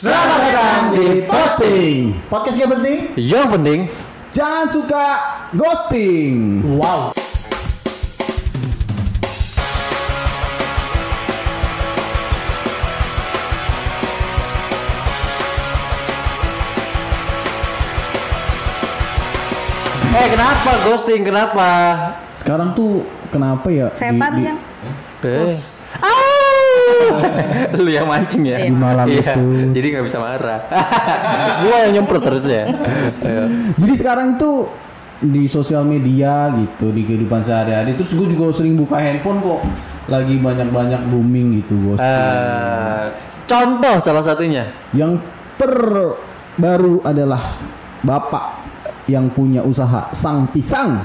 Selamat datang di Posting. Podcastnya penting? Yang penting jangan suka ghosting. Wow. Kenapa ghosting? Kenapa? Sekarang tuh kenapa ya? Setan yang lu yang mancing ya di malam itu, jadi nggak bisa marah. Gua yang nyemprot terus ya. Jadi sekarang tuh di sosial media gitu, di kehidupan sehari-hari, terus gue juga sering buka handphone kok, lagi banyak-banyak booming gitu ghosting. Contoh salah satunya yang terbaru adalah bapak yang punya usaha sang pisang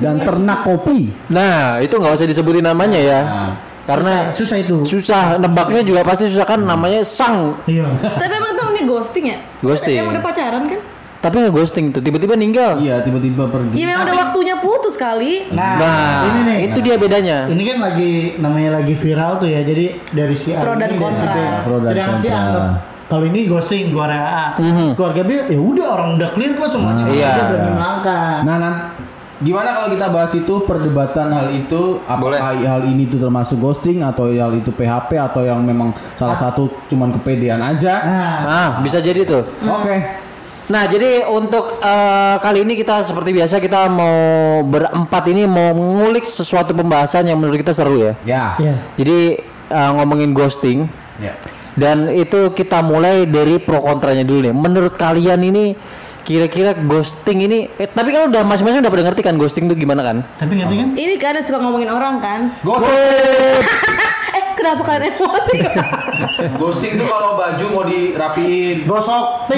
dan ternak kopi. Nah itu nggak usah disebutin namanya ya. Nah, karena susah itu. Susah nebaknya juga pasti susah kan, namanya sang. Iya. Tapi emang temennya ghosting ya? Ghosting. Yang udah pacaran kan? Tapi nggak ghosting tuh, tiba-tiba ninggal. Iya, tiba-tiba pergi. Iya, memang udah waktunya putus kali. Nah ini nih, itu dia bedanya. Ini kan namanya lagi viral tuh ya. Jadi dari si pro dan kontra. Dari si anggap kalau ini ghosting keluarga A, keluarga B ya udah, orang udah clear kok semuanya. Iya. Nah, gimana kalau kita bahas itu, perdebatan hal itu, apakah hal ini tuh termasuk ghosting atau hal itu PHP atau yang memang salah satu cuman kepedean aja. Nah, bisa jadi tuh. Oke. Nah, jadi untuk kali ini kita seperti biasa, kita mau berempat ini mau mengulik sesuatu pembahasan yang menurut kita seru ya. Ya. Yeah. Jadi ngomongin ghosting. Ya. Yeah. Dan itu kita mulai dari pro kontranya dulu nih. Menurut kalian ini kira-kira ghosting ini tapi kan udah masing-masing udah pada ngerti kan ghosting itu gimana kan? Tapi ngerti kan? Ini kan suka ngomongin orang kan? Ghosting. Kenapa kalian emosi? Ghosting itu kalau baju mau dirapiin. Gosok.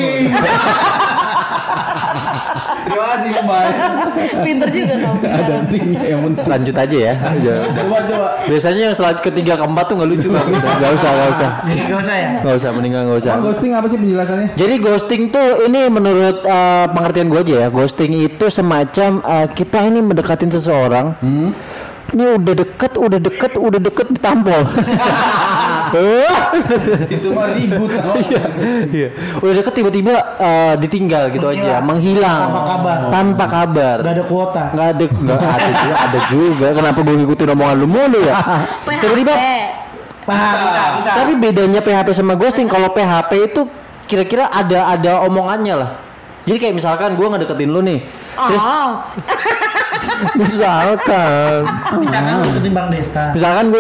Terima kasih Mbak. Pinter juga kamu. Ada tingnya yang penting. Lanjut aja ya. Coba. Biasanya yang ketiga keempat tuh nggak lucu banget. Gak usah. Gak usah, meninggal nggak usah. Ghosting apa sih penjelasannya? Jadi ghosting tuh ini menurut pengertian gue aja ya. Ghosting itu semacam kita ini mendekatin seseorang. Ini udah deket ditampol. Itu mah ribut. Iya. Udah deket tiba-tiba ditinggal gitu aja, menghilang tanpa kabar. Gak ada kuota. Ada juga. Kenapa gue ngikutin omongan lu mulu ya? Tiba-tiba. Bisa. Tapi bedanya PHP sama ghosting, kalau PHP itu kira-kira ada omongannya lah. Jadi kayak misalkan gue ngedeketin lu nih. Terus Misalkan gue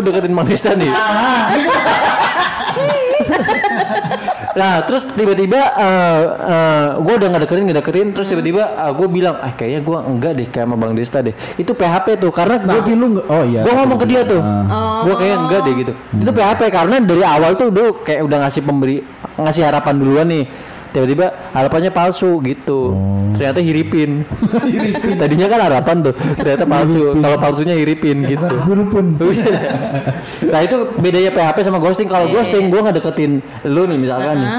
deketin Bang Desta. nih. Nah, terus tiba-tiba gue udah ngedeketin, terus tiba-tiba gue bilang, kayaknya gue enggak deh kayak sama Bang Desta deh. Itu PHP tuh, karena gue ngomong ke dia tuh, gue kayaknya enggak deh gitu. Itu PHP karena dari awal tuh udah ngasih harapan duluan nih. Tiba-tiba harapannya palsu gitu. Ternyata hiripin. Tadinya kan harapan tuh, ternyata palsu. Kalau palsunya hiripin gitu. Nah itu bedanya PHP sama ghosting. Kalau ghosting gue ngedeketin lu nih misalkan nih.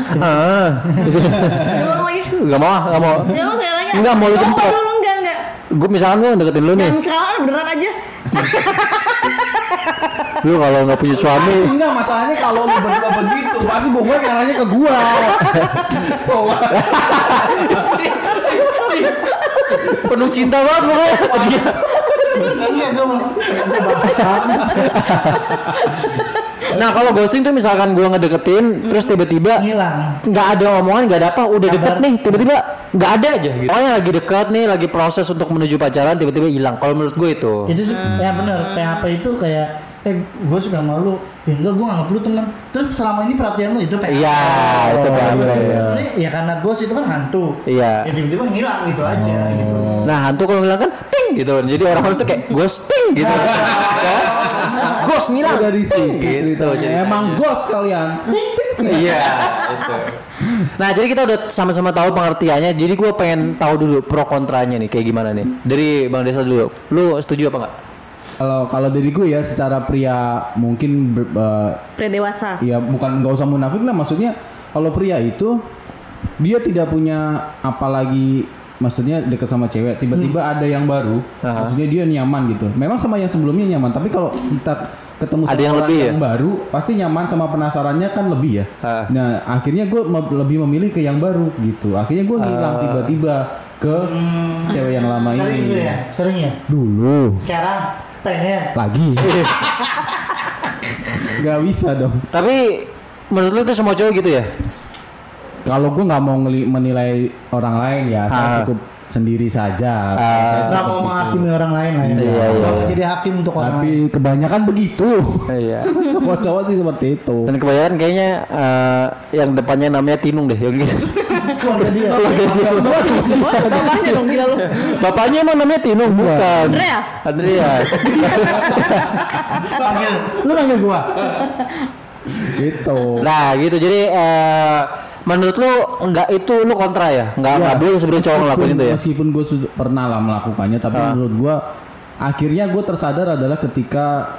Gak mau. Enggak mau lu tempat. Gue misalkan gue ngedeketin lu nih. Yang sekarang beneran aja. Lu kalau nggak punya suami enggak, masalahnya kalau lu berdua begitu pasti bunganya caranya ke gua. Penuh cinta banget pokoknya. Nah kalau ghosting tuh misalkan gua ngedeketin terus tiba-tiba nggak ada omongan, nggak ada apa, udah deket nih tiba-tiba nggak ada aja gitu. Pokoknya lagi deket nih, lagi proses untuk menuju pacaran, tiba-tiba hilang. Kalau menurut gue itu ya benar, PHP itu kayak gue suka sama lu, ya enggak, gue nganggep lu teman. Terus selama ini perhatian lu itu PHP. Iya, itu PHP. Sebenarnya ya karena ghost itu kan hantu. Iya. Ya tiba-tiba ngilang gitu aja gitu. Nah, hantu kalau ngilang kan ting gitu. Jadi orang-orang itu kayak ghosting gitu. Ghost ngilang dari sini gitu. Jadi emang ghost kalian. Iya, itu. Nah, jadi kita udah sama-sama tahu pengertiannya. Jadi gue pengen tahu dulu pro kontranya nih kayak gimana nih. Dari Bang Desa dulu. Lu setuju apa enggak? Kalau dari gue ya, secara pria mungkin predewasa. Iya, bukan, nggak usah munafik lah, maksudnya kalau pria itu dia tidak punya apalagi maksudnya dekat sama cewek, tiba-tiba ada yang baru, maksudnya dia nyaman gitu. Memang sama yang sebelumnya nyaman, tapi kalau kita ketemu ada yang lebih yang ya? Baru, pasti nyaman sama penasarannya kan lebih ya. Nah, akhirnya gue lebih memilih ke yang baru gitu. Akhirnya gue hilang tiba-tiba ke cewek yang lama ini. Sering gitu ya? Sering ya? Dulu. Sekarang pengen. Lagi. Gak bisa dong. Tapi menurut lu tuh semua cowok gitu ya? Kalau gue nggak mau menilai orang lain ya, saya cukup sendiri saja. Nggak mau menghakimi orang lain lah ya. Iya. Jadi hakim untuk orang lain. Tapi kebanyakan begitu. Iya. Cowok-cowok sih seperti itu. Dan kebanyakan kayaknya yang depannya namanya Tinung deh, yang gitu. Bapaknya dong gila lu. Bapaknya emang namanya Tinung bukan? Andreas. Lu panggil gua. Gitu. Nah gitu jadi. Menurut lu enggak itu lu kontra ya? Enggak boleh sebenarnya cowok ngelakuin itu ya? Meskipun gue pernah lah melakukannya, tapi menurut gue akhirnya gue tersadar adalah ketika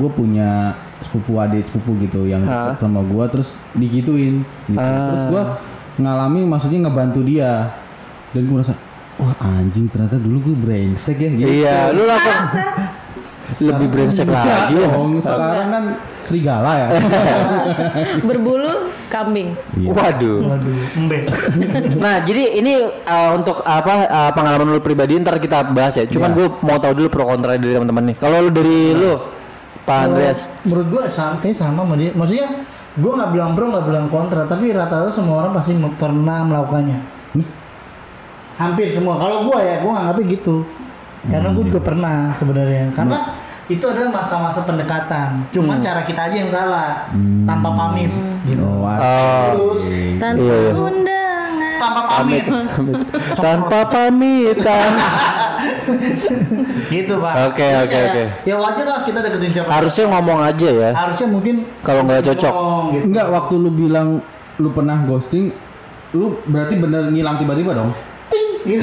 gue punya sepupu gitu yang dekat sama gue terus digituin gitu. Terus gue ngalami maksudnya ngebantu dia dan gue merasa wah anjing ternyata dulu gue brengsek ya gitu. Iya, lu langsung lebih brengsek lagi dong. Sekarang kan serigala ya. Berbulu kambing. Iya. Waduh. Nah, jadi ini untuk pengalaman lu pribadi ntar kita bahas ya. Cuman gue mau tahu dulu pro kontra dari teman-teman nih. Kalau lu dari lu, Pak Andreas. Menurut gue sama sama dia. Maksudnya gue nggak bilang pro nggak bilang kontra, tapi rata-rata semua orang pasti pernah melakukannya. Hampir semua. Kalau gue ya, gue nganggapnya gitu. Karena gue juga pernah sebenarnya. Karena itu adalah masa-masa pendekatan. Cuman cara kita aja yang salah. Tanpa pamit gitu. Terus tanpa undangan. Tanpa pamit. Tanpa pamitan. Gitu, Pak. Oke. Ya wajar lah kita deketin siapa. Harusnya ngomong aja ya. Harusnya mungkin kalau enggak cocok. Gitu. Enggak, waktu lu bilang lu pernah ghosting, lu berarti bener ngilang tiba-tiba dong. Gitu.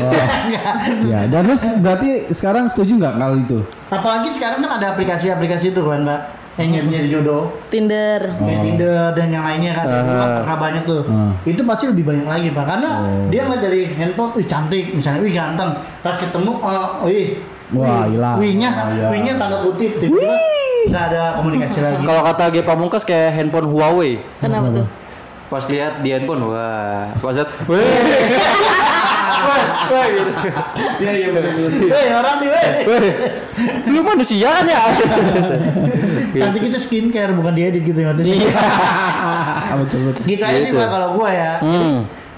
Ya, dan terus berarti sekarang setuju nggak kalau itu? Apalagi sekarang kan ada aplikasi itu kan, Mbak, yang nyari jodoh. Tinder. Kayak Tinder dan yang lainnya kan. Karena banyak tuh. Itu pasti lebih banyak lagi, Pak. Karena dia ngeliat dari handphone, wih cantik, misalnya, wih ganteng. Pas ketemu, wah, hilang. Wihnya tanda kutip, tiba-tiba nggak ada komunikasi lagi. Kalau kata G Pamungkas kayak handphone Huawei. Kenapa tuh? Pas lihat di handphone, wah. Pas lihat, wah gitu. Iya betul. Weh orang nih weh. Lu manusia kan ya. Cantik itu skincare bukan dia gitu ya. Iya. Betul. Gitu aja sih Pak kalau gua ya.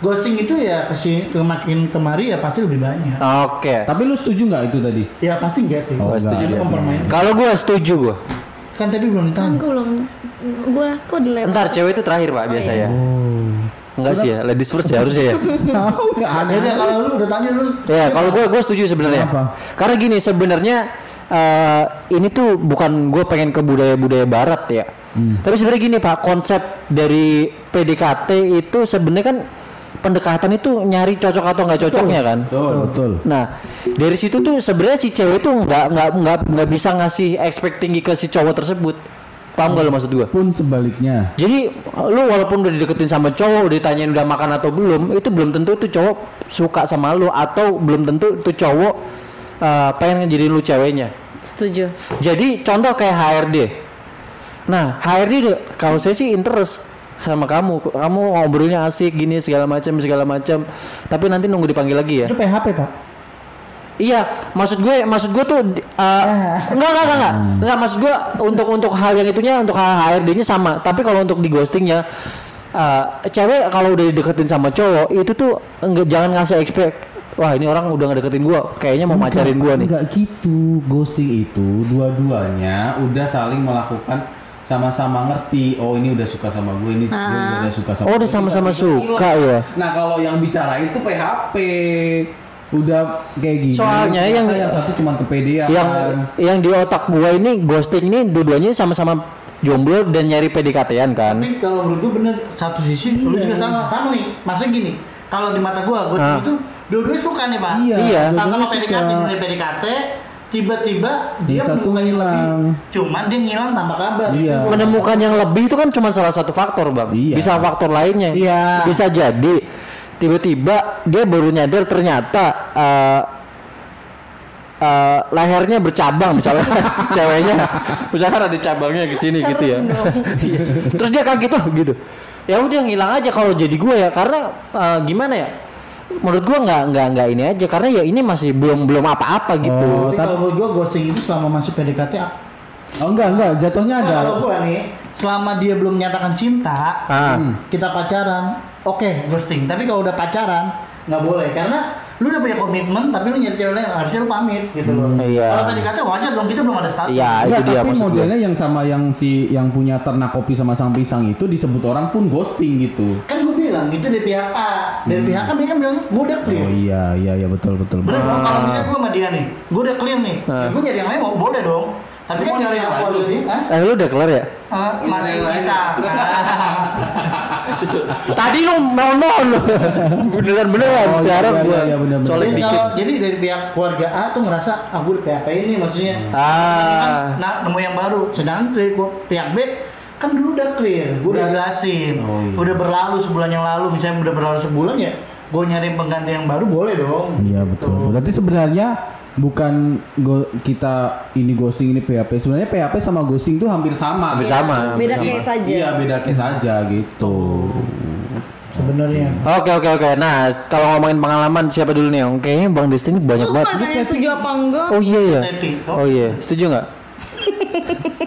Ghosting itu ya makin kemari ya pasti lebih banyak. Oke. Tapi lu setuju enggak itu tadi? Ya pasti enggak sih. Setuju kompromi. Kalau gua setuju gua. Kan tadi belum ditanya. Gua kok dilempar. Entar cewek itu terakhir Pak biasanya. Enggak sih ya, ladies first ya harusnya ya. Enggak ada kalau lu udah tanya lu. Ya, kalau gue setuju sebenarnya. Karena gini sebenarnya ini tuh bukan gue pengen ke budaya barat ya. Tapi sebenarnya gini Pak, konsep dari PDKT itu sebenarnya kan pendekatan itu nyari cocok atau nggak cocoknya kan. Betul. Nah, dari situ tuh sebenarnya si cewek tuh nggak bisa ngasih expect tinggi ke si cowok tersebut. Paham gak lo maksud gue? Pun sebaliknya. Jadi lo walaupun udah dideketin sama cowok, ditanyain udah makan atau belum, itu belum tentu tuh cowok suka sama lo atau belum tentu tuh cowok pengen ngejadiin lo ceweknya. Setuju. Jadi contoh kayak HRD. Nah HRD kalau saya sih interest sama kamu ngobrolnya asik gini segala macam. Tapi nanti nunggu dipanggil lagi ya. Itu PHP Pak. Iya, maksud gue tuh enggak maksud gue untuk hal yang itunya untuk HRD-nya sama, tapi kalau untuk di ghostingnya cewek kalau udah dideketin sama cowok itu tuh jangan ngasih expect wah ini orang udah ngedeketin gue kayaknya mau macarin gue nih. Enggak gitu, ghosting itu dua-duanya udah saling melakukan sama-sama ngerti, oh ini udah suka sama gue, ini gue udah suka sama gue. Oh udah sama-sama suka ya. Nah kalau yang bicara itu PHP. Udah kayak gini. Soalnya yang satu cuma kepedean. Yang di otak gua ini ghosting ini dua-duanya sama-sama jomblo dan nyari PDKT-an kan. Tapi kalau menurut gua bener satu sisi lu juga sama nih. Maksudnya gini, kalau di mata gua itu dua-duanya suka nih, Pak. Iya. Sama PDKT, mulai PDKT, tiba-tiba dia menemukan yang lebih. Cuman dia ngilang tanpa kabar. Iya. Menemukan yang lebih itu kan cuma salah satu faktor, Bang. Iya. Bisa faktor lainnya. Iya. Bisa jadi tiba-tiba dia baru nyadar ternyata lehernya bercabang misalnya ceweknya misalkan ada cabangnya ke sini gitu ya terus dia kaget tuh gitu ya udah ngilang aja kalau jadi gue ya karena gimana ya menurut gue nggak ini aja karena ya ini masih belum apa-apa gitu. Oh, tapi kalau menurut gue ghosting itu selama masih PDKT oh enggak jatuhnya ada kalau gue nih selama dia belum menyatakan cinta kita pacaran oke, ghosting. Tapi kalau udah pacaran nggak boleh karena lu udah punya komitmen tapi lu nyari cewek lain harusnya lu pamit gitu loh. Iya. Kalau tadi kata wajar dong kita belum ada status. Iya, itu dia maksudnya. Tapi modelnya yang sama yang punya ternak kopi sama sang pisang itu disebut orang pun ghosting gitu. Kan gue bilang itu dari pihak A, dari pihak A dia kan bilang gue udah clear. Oh iya betul. Bener dong kalau misalnya gue sama dia nih, gue udah clear nih. Gue nyari yang lain mau boleh dong. Tapi kan nyari yang lain nih. Lu udah clear ya? Masih bisa. Tadi lu mau beneran sekarang gua soalnya jadi dari pihak keluarga A tuh ngerasa aku udah PHP ini maksudnya nah nemu yang baru sedangkan dari pihak B kan dulu udah clear gue udah jelasin udah berlalu sebulan yang lalu misalnya udah berlalu sebulan ya gue nyari pengganti yang baru boleh dong. Iya betul. Berarti sebenarnya bukan kita ini ghosting ini PHP. Sebenarnya PHP sama ghosting tuh hampir sama. Hampir sama. Beda case aja. Iya, beda case aja gitu. Sebenarnya. Oke. Nah, kalau ngomongin pengalaman siapa dulu nih? Kayaknya Bang Desti ini banyak banget. Makanya setuju apa enggak? Oh iya. Oh iya, setuju enggak?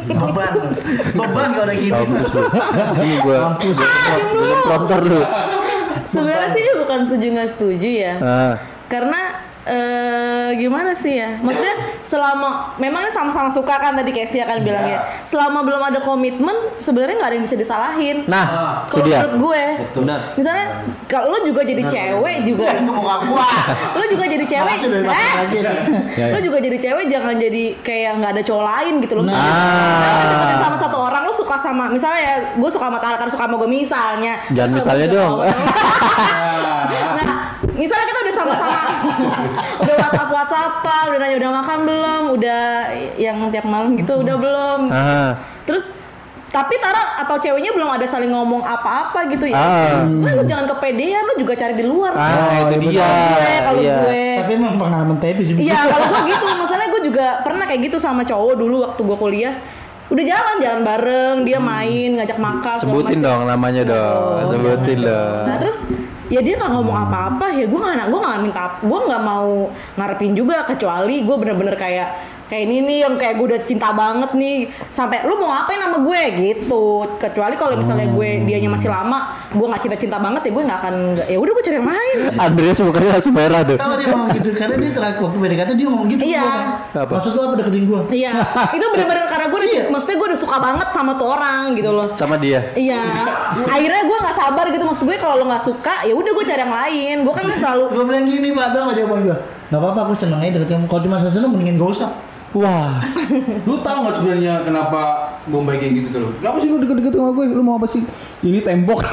Beban kalau ada gini. Mampus lu. Sini gua. Prompter lu. Sebenarnya sih ini bukan setuju enggak setuju ya. Karena gimana sih ya? Maksudnya selama memangnya sama-sama suka kan tadi Casey akan bilang ya. Selama belum ada komitmen sebenarnya nggak ada yang bisa disalahin. Nah, kalau menurut gue, benar. Misalnya kalau lu juga jadi cewek juga, lu juga jadi cewek, lu juga jadi cewek jangan jadi kayak nggak ada cowok lain gitu loh. Misalnya sama satu orang lu suka sama, misalnya ya gue suka sama Tara, suka sama gue misalnya. Jangan misalnya dong. Misalnya kita udah sama-sama, udah WhatsApp-an, udah nanya udah makan belum, udah yang tiap malam gitu udah belum. Terus tapi Tara atau ceweknya belum ada saling ngomong apa-apa gitu ya. Lu jangan kepedean, lu juga cari di luar. Itu dia. Kalau gue. Tapi emang pengalaman tadi sih. Iya, kalau gue gitu, misalnya gue juga pernah kayak gitu sama cowok dulu waktu gue kuliah. Udah jalan bareng, dia main, ngajak makan. Sebutin dong namanya dong, sebutin dong. Nah terus ya dia nggak ngomong apa-apa, ya gue nggak mau ngarepin juga kecuali gue bener-bener kayak ini nih yang kayak gue udah cinta banget nih sampai lu mau ngapain sama gue gitu. Kecuali kalau misalnya gue dianya masih lama, gue nggak cinta banget ya gue nggak akan ya udah gue cari yang lain. Andreas mukanya langsung merah tuh. Tahu dia ngomong gitu karena dia terakhir waktu PDKT dia ngomong gitu. Iya. Maksud lu apa deketin gue? Iya. Itu benar-benar karena gue maksudnya gue udah suka banget sama tuh orang gitu loh. Sama dia. Iya. Akhirnya gue nggak sabar gitu maksud gue kalau lo nggak suka ya udah gue cari yang lain. Gue kan selalu. Gue bilang gini padahal aja bang gue. Gak apa-apa aku seneng aja deketin kamu. Kalau cuma seneng mendingin gak usah. Wah, lu tau nggak sebenarnya kenapa Bombay kayak gitu tuh lu? Gak apa sih lu deket-deket sama gue? Lu mau apa sih? Ini tembok.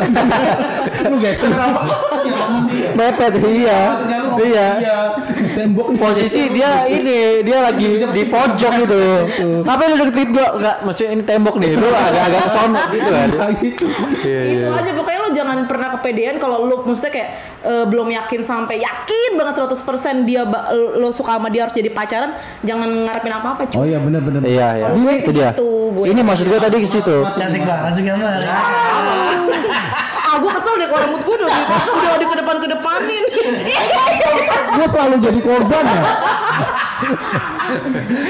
Lu geser apa? Mepet iya. Tembok posisi dia ini dia lagi di pojok gitu. Apa lu deketin gue? Nggak, maksudnya ini tembok deh. Lu agak-agak kesonok gitu kan? Itu aja pokoknya lu jangan pernah kepedean kalau lu maksudnya kayak belum yakin banget 100% dia lu suka sama dia harus jadi pacaran. Jangan ngarep apa-apa cuy. Oh iya benar. Iya. Ini itu dia. Ini maksud gue tadi ke situ. Cantik banget masuk gambar. Gue kesel deh kalau rambut gue udah di kedepanin. Gue selalu jadi korban ya.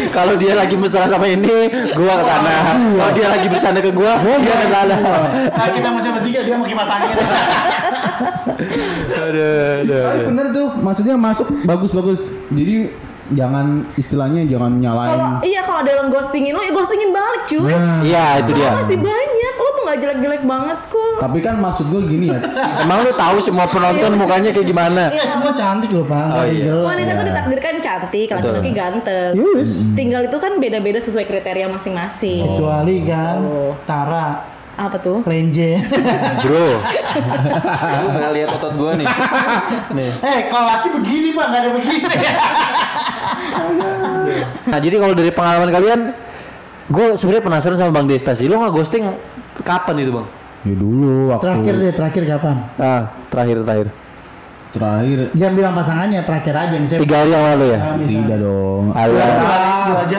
Kalau dia lagi mesra sama ini, gue ke sana. Kalau dia lagi bercanda ke gue, dia ke sana. Nah, kita masih bertiga dia mau kipatannya. Aduh. Tapi bener tuh, maksudnya masuk bagus. Jadi jangan nyalain. Kalau ada yang ghostingin lo, ya ghostingin balik cuy. Iya itu dia. Masih banyak, lo tuh nggak jelek-jelek banget kok. Tapi kan maksud gue gini ya. Emang lo tahu semua penonton mukanya kayak gimana? Iya semua cantik loh bang. Wanita tuh ditakdirkan cantik, laki-laki ganteng. Tinggal itu kan beda-beda sesuai kriteria masing-masing. Kecuali kan Tara. Apa tuh? Lenje. Bro. Lu pernah lihat otot gue nih. Kalau laki begini Pak, enggak ada begini. Nah, jadi kalau dari pengalaman kalian, gue sebenarnya penasaran sama Bang Desta sih. Lu nge-ghosting kapan itu, Bang? Ya dulu waktu terakhir kapan? Terakhir. Terakhir jangan bilang pasangannya, terakhir aja misalnya 3 hari yang lalu ya? Tidak dong,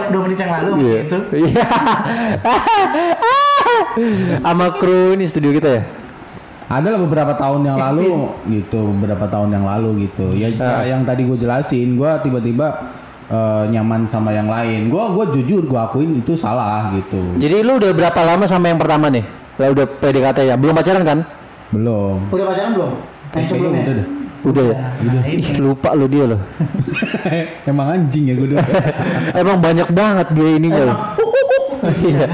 2 menit yang lalu yeah. Itu sama kru ini studio kita ya? Adalah beberapa tahun yang lalu gitu, ya yang tadi gue jelasin, gue tiba-tiba nyaman sama yang lain. Gue jujur, gue akuin itu salah gitu. Jadi lu udah berapa lama sama yang pertama nih? Lah udah PDKT ya? Belum pacaran kan? Belum. Udah pacaran belum? Sebelumnya udah deh. Udah ya? Udah. Ih, lupa lu dia loh. Emang anjing ya gue dulu. Emang banyak banget dia ininya loh. Iya.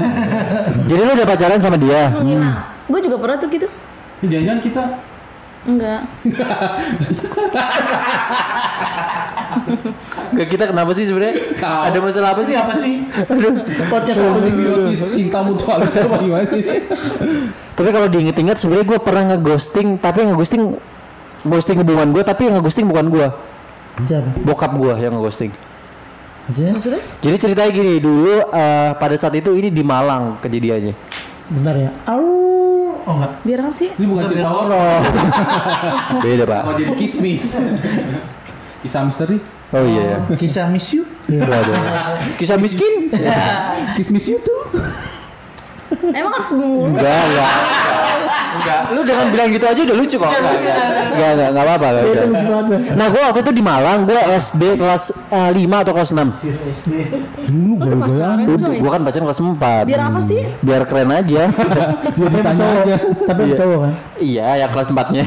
Jadi lu udah pacaran sama dia? Gue juga pernah tuh gitu. Jangan-jangan kita enggak kita kenapa sih sebenarnya? Ada masalah apa sih? Aduh, podcast apa sih? Cinta mutual apa gimana sih? Tapi kalau diinget-inget sebenarnya gue pernah ngeghosting, tapi ngeghosting hubungan gue, tapi yang ngeghosting bukan gue. Siapa? Bokap gue yang ngeghosting. Maksudnya? Jadi ceritanya gini, dulu pada saat itu ini di Malang kejadiannya. Bentar ya. Oh enggak. Biar apa sih? Ini bukan cerita horor. Beda, Pak. Mau jadi kismis. Kisah misteri. Oh iya. Kisah miss you. Kisah miskin. Kismis you tuh. Emang harus mulu. Enggak. Lu dengan bilang gitu aja udah lucu kok. Enggak apa-apa. Nah, gua waktu itu di Malang, gua SD kelas 5 atau kelas 6. SD. Gua kan pacaran kelas 4. Biar apa sih? Biar keren aja. Biar ditanya aja. Tapi cowok kan? Iya, yang kelas 4-nya.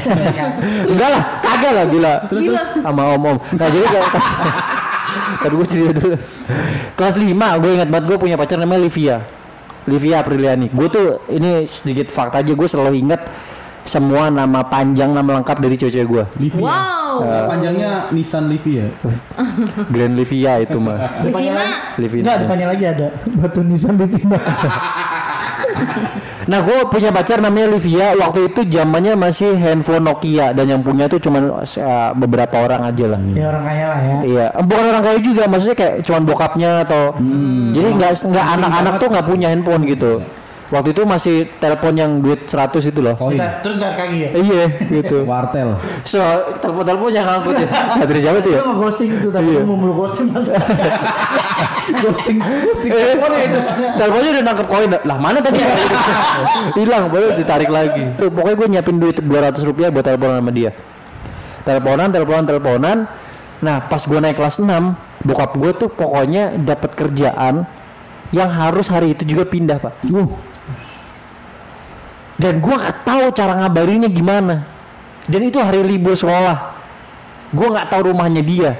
Enggak lah, kagak lah gila. Terus sama om-om. Nah, jadi kayak tadi gua cerita dulu. Kelas 5 gua ingat banget gua punya pacar namanya Livia Apriliani. Gue tuh ini sedikit fakta aja, gue selalu inget semua nama panjang, nama lengkap dari cewek-cewek gue. Wow. Panjangnya Nissan Livia. Grand Livia itu mah. Livina. Enggak, depannya lagi ada batu Nissan Livina. Nah, gue punya pacar namanya Livia. Waktu itu zamannya masih handphone Nokia dan yang punya tuh cuma beberapa orang aja lah. Ya orang kaya lah ya. Iya, bukan orang kaya juga, maksudnya kayak cuma bokapnya atau jadi nggak anak-anak tuh nggak punya handphone gitu. Waktu itu masih telepon yang duit 100 itu loh. Oh, iya. Terus nggak kaki ya? Iya, gitu. Wartel. So telepon yang ngangkut ya. Dari zaman itu ya. Lu ghosting itu tapi lu mau ghosting mas. Ghosting teleponnya itu. Teleponnya udah nangkep koin. Lah mana tadi? Hilang, baru ditarik lagi. Tuh, pokoknya gue nyiapin duit Rp200 buat teleponan sama dia. Teleponan. Nah, pas gue naik kelas 6, bokap gue tuh pokoknya dapat kerjaan yang harus hari itu juga pindah, Pak. Dan gue gak tahu cara ngabarinnya gimana. Dan itu hari libur sekolah. Gue gak tahu rumahnya dia.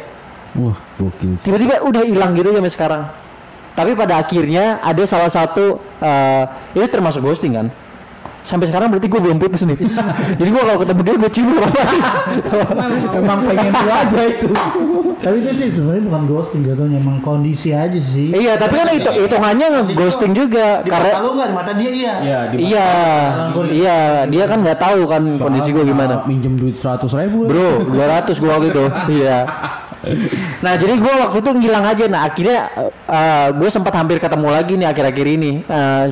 Tiba-tiba udah hilang gitu ya sampai sekarang. Tapi pada akhirnya ada salah satu, itu termasuk ghosting kan? Sampai sekarang berarti gue belum putus nih. Jadi gue kalau ketemu dia gue cium loh. Emang pengen gue aja itu. Tapi itu sih sebenarnya bukan ghosting jatuhnya, emang kondisi aja sih. Iya, tapi kan hitungannya nge-ghosting juga. Di mata lu nggak, di mata dia iya. Iya, dia kan nggak tahu kan kondisi gue gimana. Minjem duit 100.000. Bro, 200 gue waktu itu. Iya. Nah, jadi gue waktu itu ngilang aja. Nah, akhirnya gue sempat hampir ketemu lagi nih akhir-akhir ini,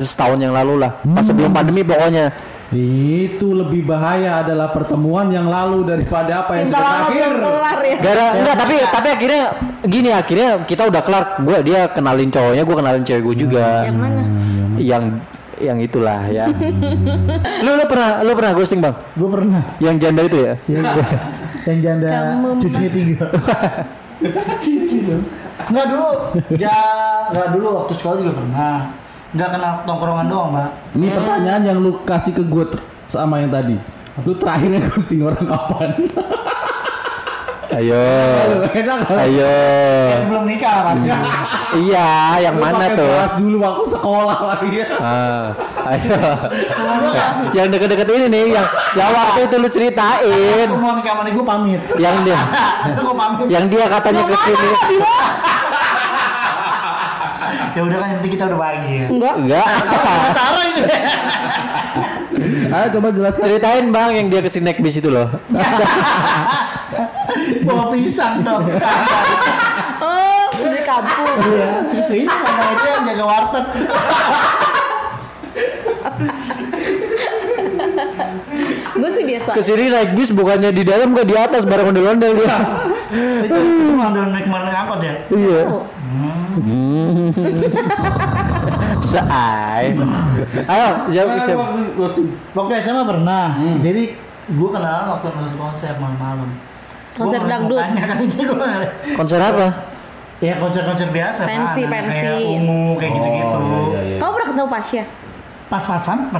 setahun yang lalu lah, pas sebelum pandemi pokoknya. Itu lebih bahaya adalah pertemuan yang lalu daripada apa yang sudah akhir. Ya? Enggak, tapi akhirnya gini, akhirnya kita udah kelar. Dia kenalin cowoknya, gue kenalin cewek gue juga. Yang mana? Yang itulah ya. Lu pernah ghosting, Bang? Gue pernah. Yang janda itu ya? Yang janda cucunya 3. Enggak dulu waktu sekolah juga pernah. Enggak kenal tongkrongan doang, Mbak. Ini pertanyaan yang lu kasih ke gue sama yang tadi. Lu terakhirnya ghosting orang kapan? Ayo. Sebelum nikah kan? Iya, yang lu mana tuh? Bahas dulu waktu sekolah lagi ya. Ayo. Yang deket-deket ini nih, yang waktu itu lu ceritain. Aku mau nikah sama gue pamit. Yang dia. Yang dia katanya kesini. Ya udah kan, nanti kita udah bahagia. Enggak. Taruh ini. Ayo coba jelaskan. Ceritain, Bang, yang dia kesini naik bis itu loh. Bawa pisang dong. Oh, dari kampung. Iya. Ini sama itu yang jaga warteg. Gue gue sih biasa. Kesini naik bis bukannya di dalam gak di atas bareng ondel-ondel dia. Itu ondel naik mana angkot ya? Iya. Seai. Ayo, siap. Waktu SMA pernah. Jadi gue kenal waktu nonton konser malam-malam. Konser dangdut. Konser apa? Ya konser-konser biasa. Pensi. Kayak ungu, kayak gitu-gitu. Kau pernah ketemu Pasya? Pas-pasan?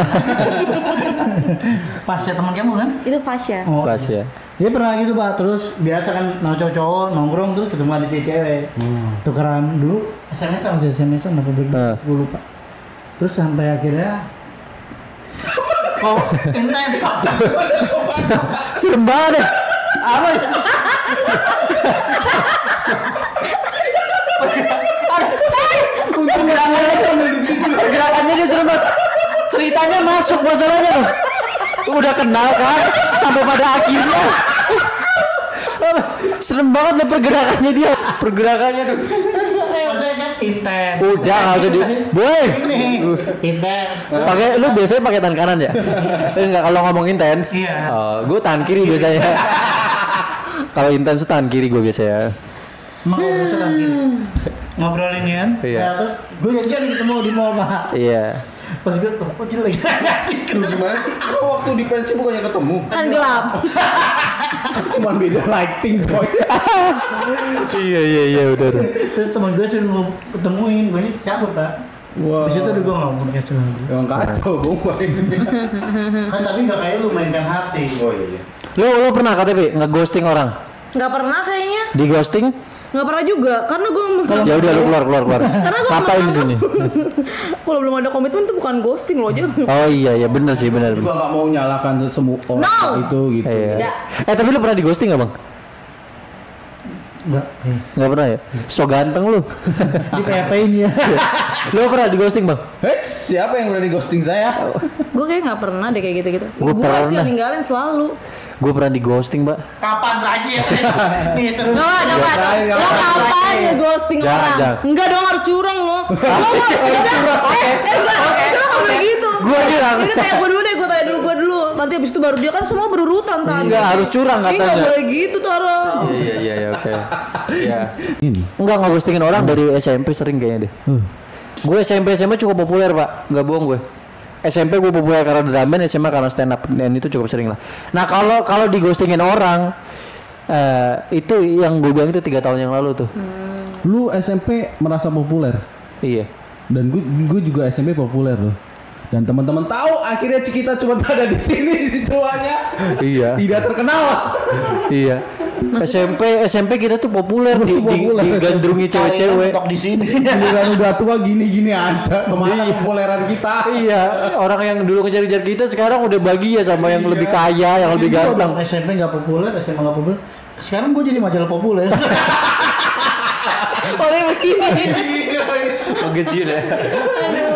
Pasya teman kamu kan? Itu Pasya. Oh, Pasya. Dia pernah gitu Pak, terus biasa kan cowok-cowok nongkrong terus ketemu adik cewek. Tukeran dulu SMS-an apa dulu Pak. Terus sampai akhirnya enten. Serem banget. Apa? Untung enggak nonton di situ. Pergerakannya dia serem banget. Ceritanya masuk masalahnya loh. Udah kenal kan sampai pada akhirnya. Serem banget lah pergerakannya dia. Pergerakannya tuh. Intens. Udah enggak usah di. Boy. Intens. Pakai lu biasanya pakai tangan kanan ya? Enggak kalau ngomong intens. Iya. Oh, gua tangan kiri biasanya. Kalau intens tuh tangan kiri gua biasanya. Mau urusan tangan kiri. Ngobrolin kan? Iya. Nah, terus gue janjian ketemu di mall Pak. Iya. Pas gue kok jelek. Gimana sih? Kok waktu di pensi bukannya ketemu? Kan gelap. Cuman beda lighting boy. Iya udah. Terus teman gue sering ketemuin, gue ini cabut Pak. Wow. Di situ udah gue ngomong ya sama dia. Yang kacau gue. Kan tapi nggak kayak lu mainkan hati. Oh iya. Lo pernah KTP ngeghosting orang? Nggak pernah kayaknya. Di ghosting? Nggak pernah juga, karena gue ya udah lu keluar. Karena gue ngapain di sini? Kalau belum ada komitmen itu bukan ghosting loh aja. Oh iya benar. Gue nggak mau nyalahkan semua orang itu gitu. Iya. Tapi lu pernah di ghosting nggak bang? Nggak pernah ya. So ganteng lu. Di PHP-in ya. Lu pernah di ghosting bang? Siapa yang udah di ghosting saya? Gue kayak nggak pernah deh kayak gitu. Gue masih ninggalin selalu. Gue pernah di ghosting, Mbak. Kapan lagi ya? Nih terus. Lo kapan di ghosting orang? Enggak dong, harus curang lo. Lo nggak boleh gitu. Gue curang. Ini tanya gue dulu. Nanti abis itu baru dia kan semua berurutan kan. Enggak harus curang katanya. Enggak boleh gitu Tara. Iya oke. Ya. Enggak ghostingin orang dari SMP sering kayaknya deh. Gue SMP SMA cukup populer Pak. Enggak bohong gue. SMP gue populer karena drama, SMA karena stand up, dan itu cukup sering lah. Nah kalau dighostingin orang itu yang gue bilang itu 3 tahun yang lalu tuh. Lu SMP merasa populer? Iya. Dan gue juga SMP populer loh. Dan teman-teman tahu akhirnya kita cuma ada di sini tuanya. Iya. Tidak terkenal. Iya. SMP kita tuh populer di gandrungi cewek-cewek. Tok di sini. Giliran udah tua gini-gini aja. Kemana kepopuleran kita? Iya. Orang yang dulu ngejar-ngejar kita sekarang udah bahagia sama yang lebih kaya, yang lebih ganteng. SMP nggak populer, SMA nggak populer. Sekarang gue jadi majalah populer. Oleh begini. Oke sih deh.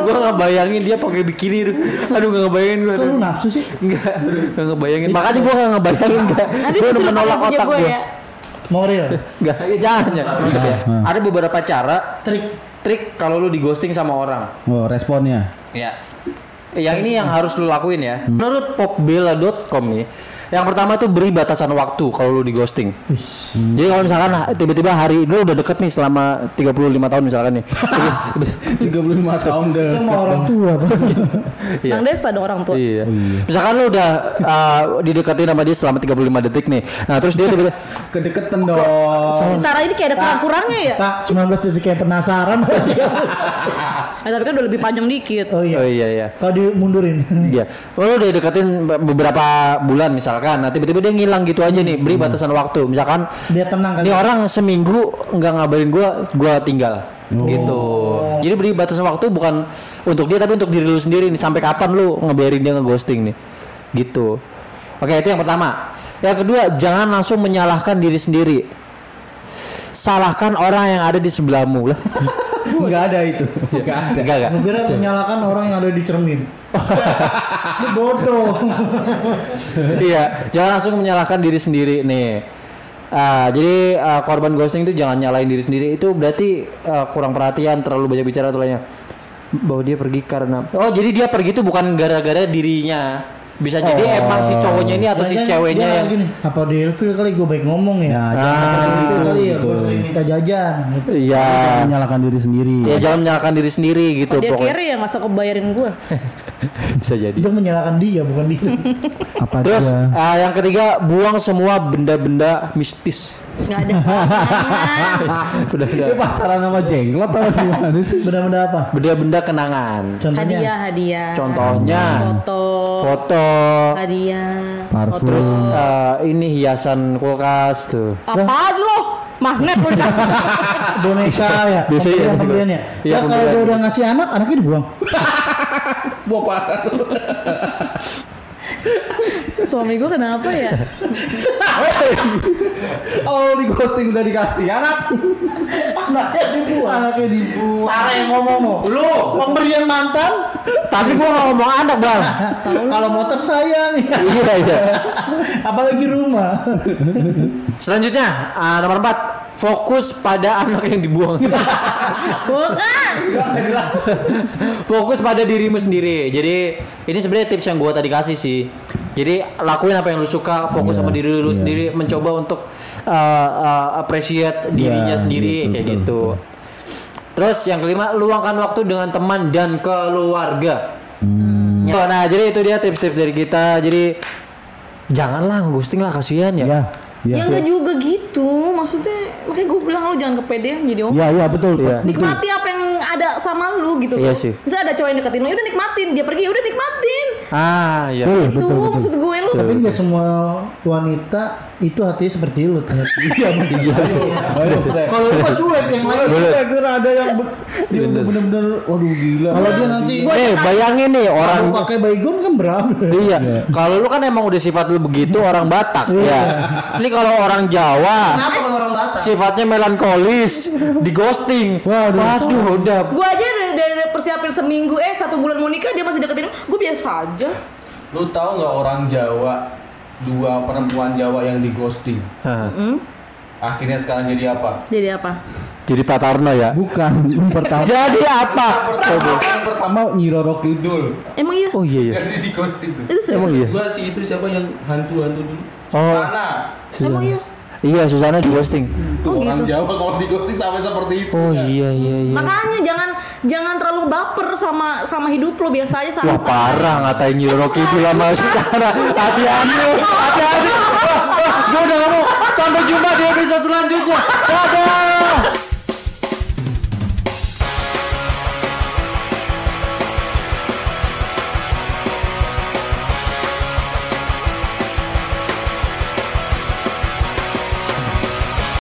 Gue nggak bayangin dia pakai bikini. Aduh nggak ngebayangin gue. Lu nafsu sih? Nggak ngebayangin. Makanya gue nggak ngebayangin. Gue udah menolak otak gue. Ya? Mau real? Nggak. Jangan. Ada beberapa cara. Trik kalau lu dighosting sama orang. Oh responnya? Ya. Yang ini yang harus lu lakuin ya. Menurut popbella.com nih. Yang pertama tuh beri batasan waktu kalau lu di ghosting. Jadi kalau misalkan tiba-tiba hari lu udah deket nih selama 35 tahun misalkan nih. 35 tahun udah sama orang tua. Iya. Bang Desta dong orang tua. Iya. Misalkan lu udah dideketin sama dia selama 35 detik nih. Nah, terus dia tiba-tiba kedeketan dong. Sementara ini kayak ada kurang-kurangnya ya? Pak, 19 detik kayak penasaran. Tapi kan udah lebih panjang dikit. Oh iya. Kalau dimundurin. Iya. Lu udah deketin beberapa bulan misalkan. Nah tiba-tiba dia ngilang gitu aja nih. Beri batasan waktu. Misalkan dia tenang, nih orang seminggu nggak ngabarin gue tinggal gitu. Jadi beri batasan waktu bukan untuk dia tapi untuk diri lu sendiri nih. Sampai kapan lu ngebiarin dia ngeghosting nih gitu. Oke itu yang pertama. Yang kedua, jangan langsung menyalahkan diri sendiri. Salahkan orang yang ada di sebelahmu lah. Enggak ada itu. Enggak. Mungkin menyalahkan orang yang ada di cermin. Lu bodoh. Iya, jangan langsung menyalahkan diri sendiri nih. Jadi korban ghosting itu jangan nyalahin diri sendiri. Itu berarti kurang perhatian, terlalu banyak bicara atau lainnya. Bahwa dia pergi karena jadi dia pergi itu bukan gara-gara dirinya. Bisa jadi emang si cowoknya ini atau si ceweknya yang gini, apa di ilfil kali gue baik ngomong ya. Jangan gue sering minta jajan. Iya. Jangan menyalahkan diri sendiri. Ya jangan menyalahkan diri sendiri gitu. Dia kiri ya masa kebayarin gue. Bisa jadi. Itu menyalahkan dia bukan dia. Apa terus yang ketiga buang semua benda-benda mistis. Nggak ada. Udah. Itu pacaran sama jenglot atau gimana sih? Benda-benda apa? Benda-benda kenangan. Contohnya? Hadiah. Contohnya. Foto. Hadiah. Parfum. Terus ini hiasan kulkas tuh. Apaan lo? Magnet udah. Boneka ya. Biasanya ya. Pembeliannya. Ya kalau dia udah ngasih anak, anaknya dibuang. Buang parah. Suami gue kenapa ya? Oh di ghosting udah dikasih anak. Anaknya dibuang. Parah yang ngomong lu pemberian mantan. Tapi gue gak ngomong anak bang. Kalau motor sayang. Iya. Apalagi rumah. Selanjutnya nomor 4. Fokus pada anak yang dibuang. Bukan. Fokus pada dirimu sendiri. Jadi ini sebenarnya tips yang gue tadi kasih sih. Jadi lakuin apa yang lu suka, fokus sama diri lu sendiri, mencoba untuk appreciate dirinya sendiri kayak gitu. Terus yang kelima, luangkan waktu dengan teman dan keluarga. Nah, jadi itu dia tips-tips dari kita. Jadi janganlah ghosting lah, kasihan ya. Ya enggak juga gitu, maksudnya makanya gue bilang lu jangan kepedean jadi orang. Iya betul. Ya. Nikmati apa yang ada sama lu gitu. Iya sih. Bisa ada cowok yang deketin lu, udah nikmatin. Dia pergi, udah nikmatin. Iya. Itu betul. Maksud gue lu. Tapi enggak semua wanita itu hatinya seperti lu. Iya. Kalau lu cuek yang lain kira ada yang benar-benar waduh gila. Kalau dia nanti bayangin nih orang pakai baygon kan berapa. Iya. Kalau lu kan emang udah sifat lu begitu orang Batak ya. Ini kalau orang Jawa. Kenapa kalau orang Batak? Sifatnya melankolis, dighosting. Waduh udah. Gue aja dari persiapin seminggu 1 bulan mau nikah dia masih deketin gue biasa aja. Lu tahu nggak orang Jawa 2 perempuan Jawa yang dighosting? Akhirnya sekarang jadi apa? Jadi Pak Tarno ya? Bukan. Jadi apa? Pertama Nyi Roro Kidul. Emang iya? Oh iya. Jadi dighosting tuh. Itu siapa? Gua si itu siapa yang hantu-hantu dulu? Susana. Emang iya? Iya, Susana dighosting. Tuh orang gitu. Jawa kalau dighosting sampai seperti itu. Iya. Makanya jangan terlalu baper sama hidup lo, biasa aja. Wah parah ngatain Rocky itu lama Susana. Hati-hati. Gue udah ngomong sampai jumpa di episode selanjutnya. Dadah.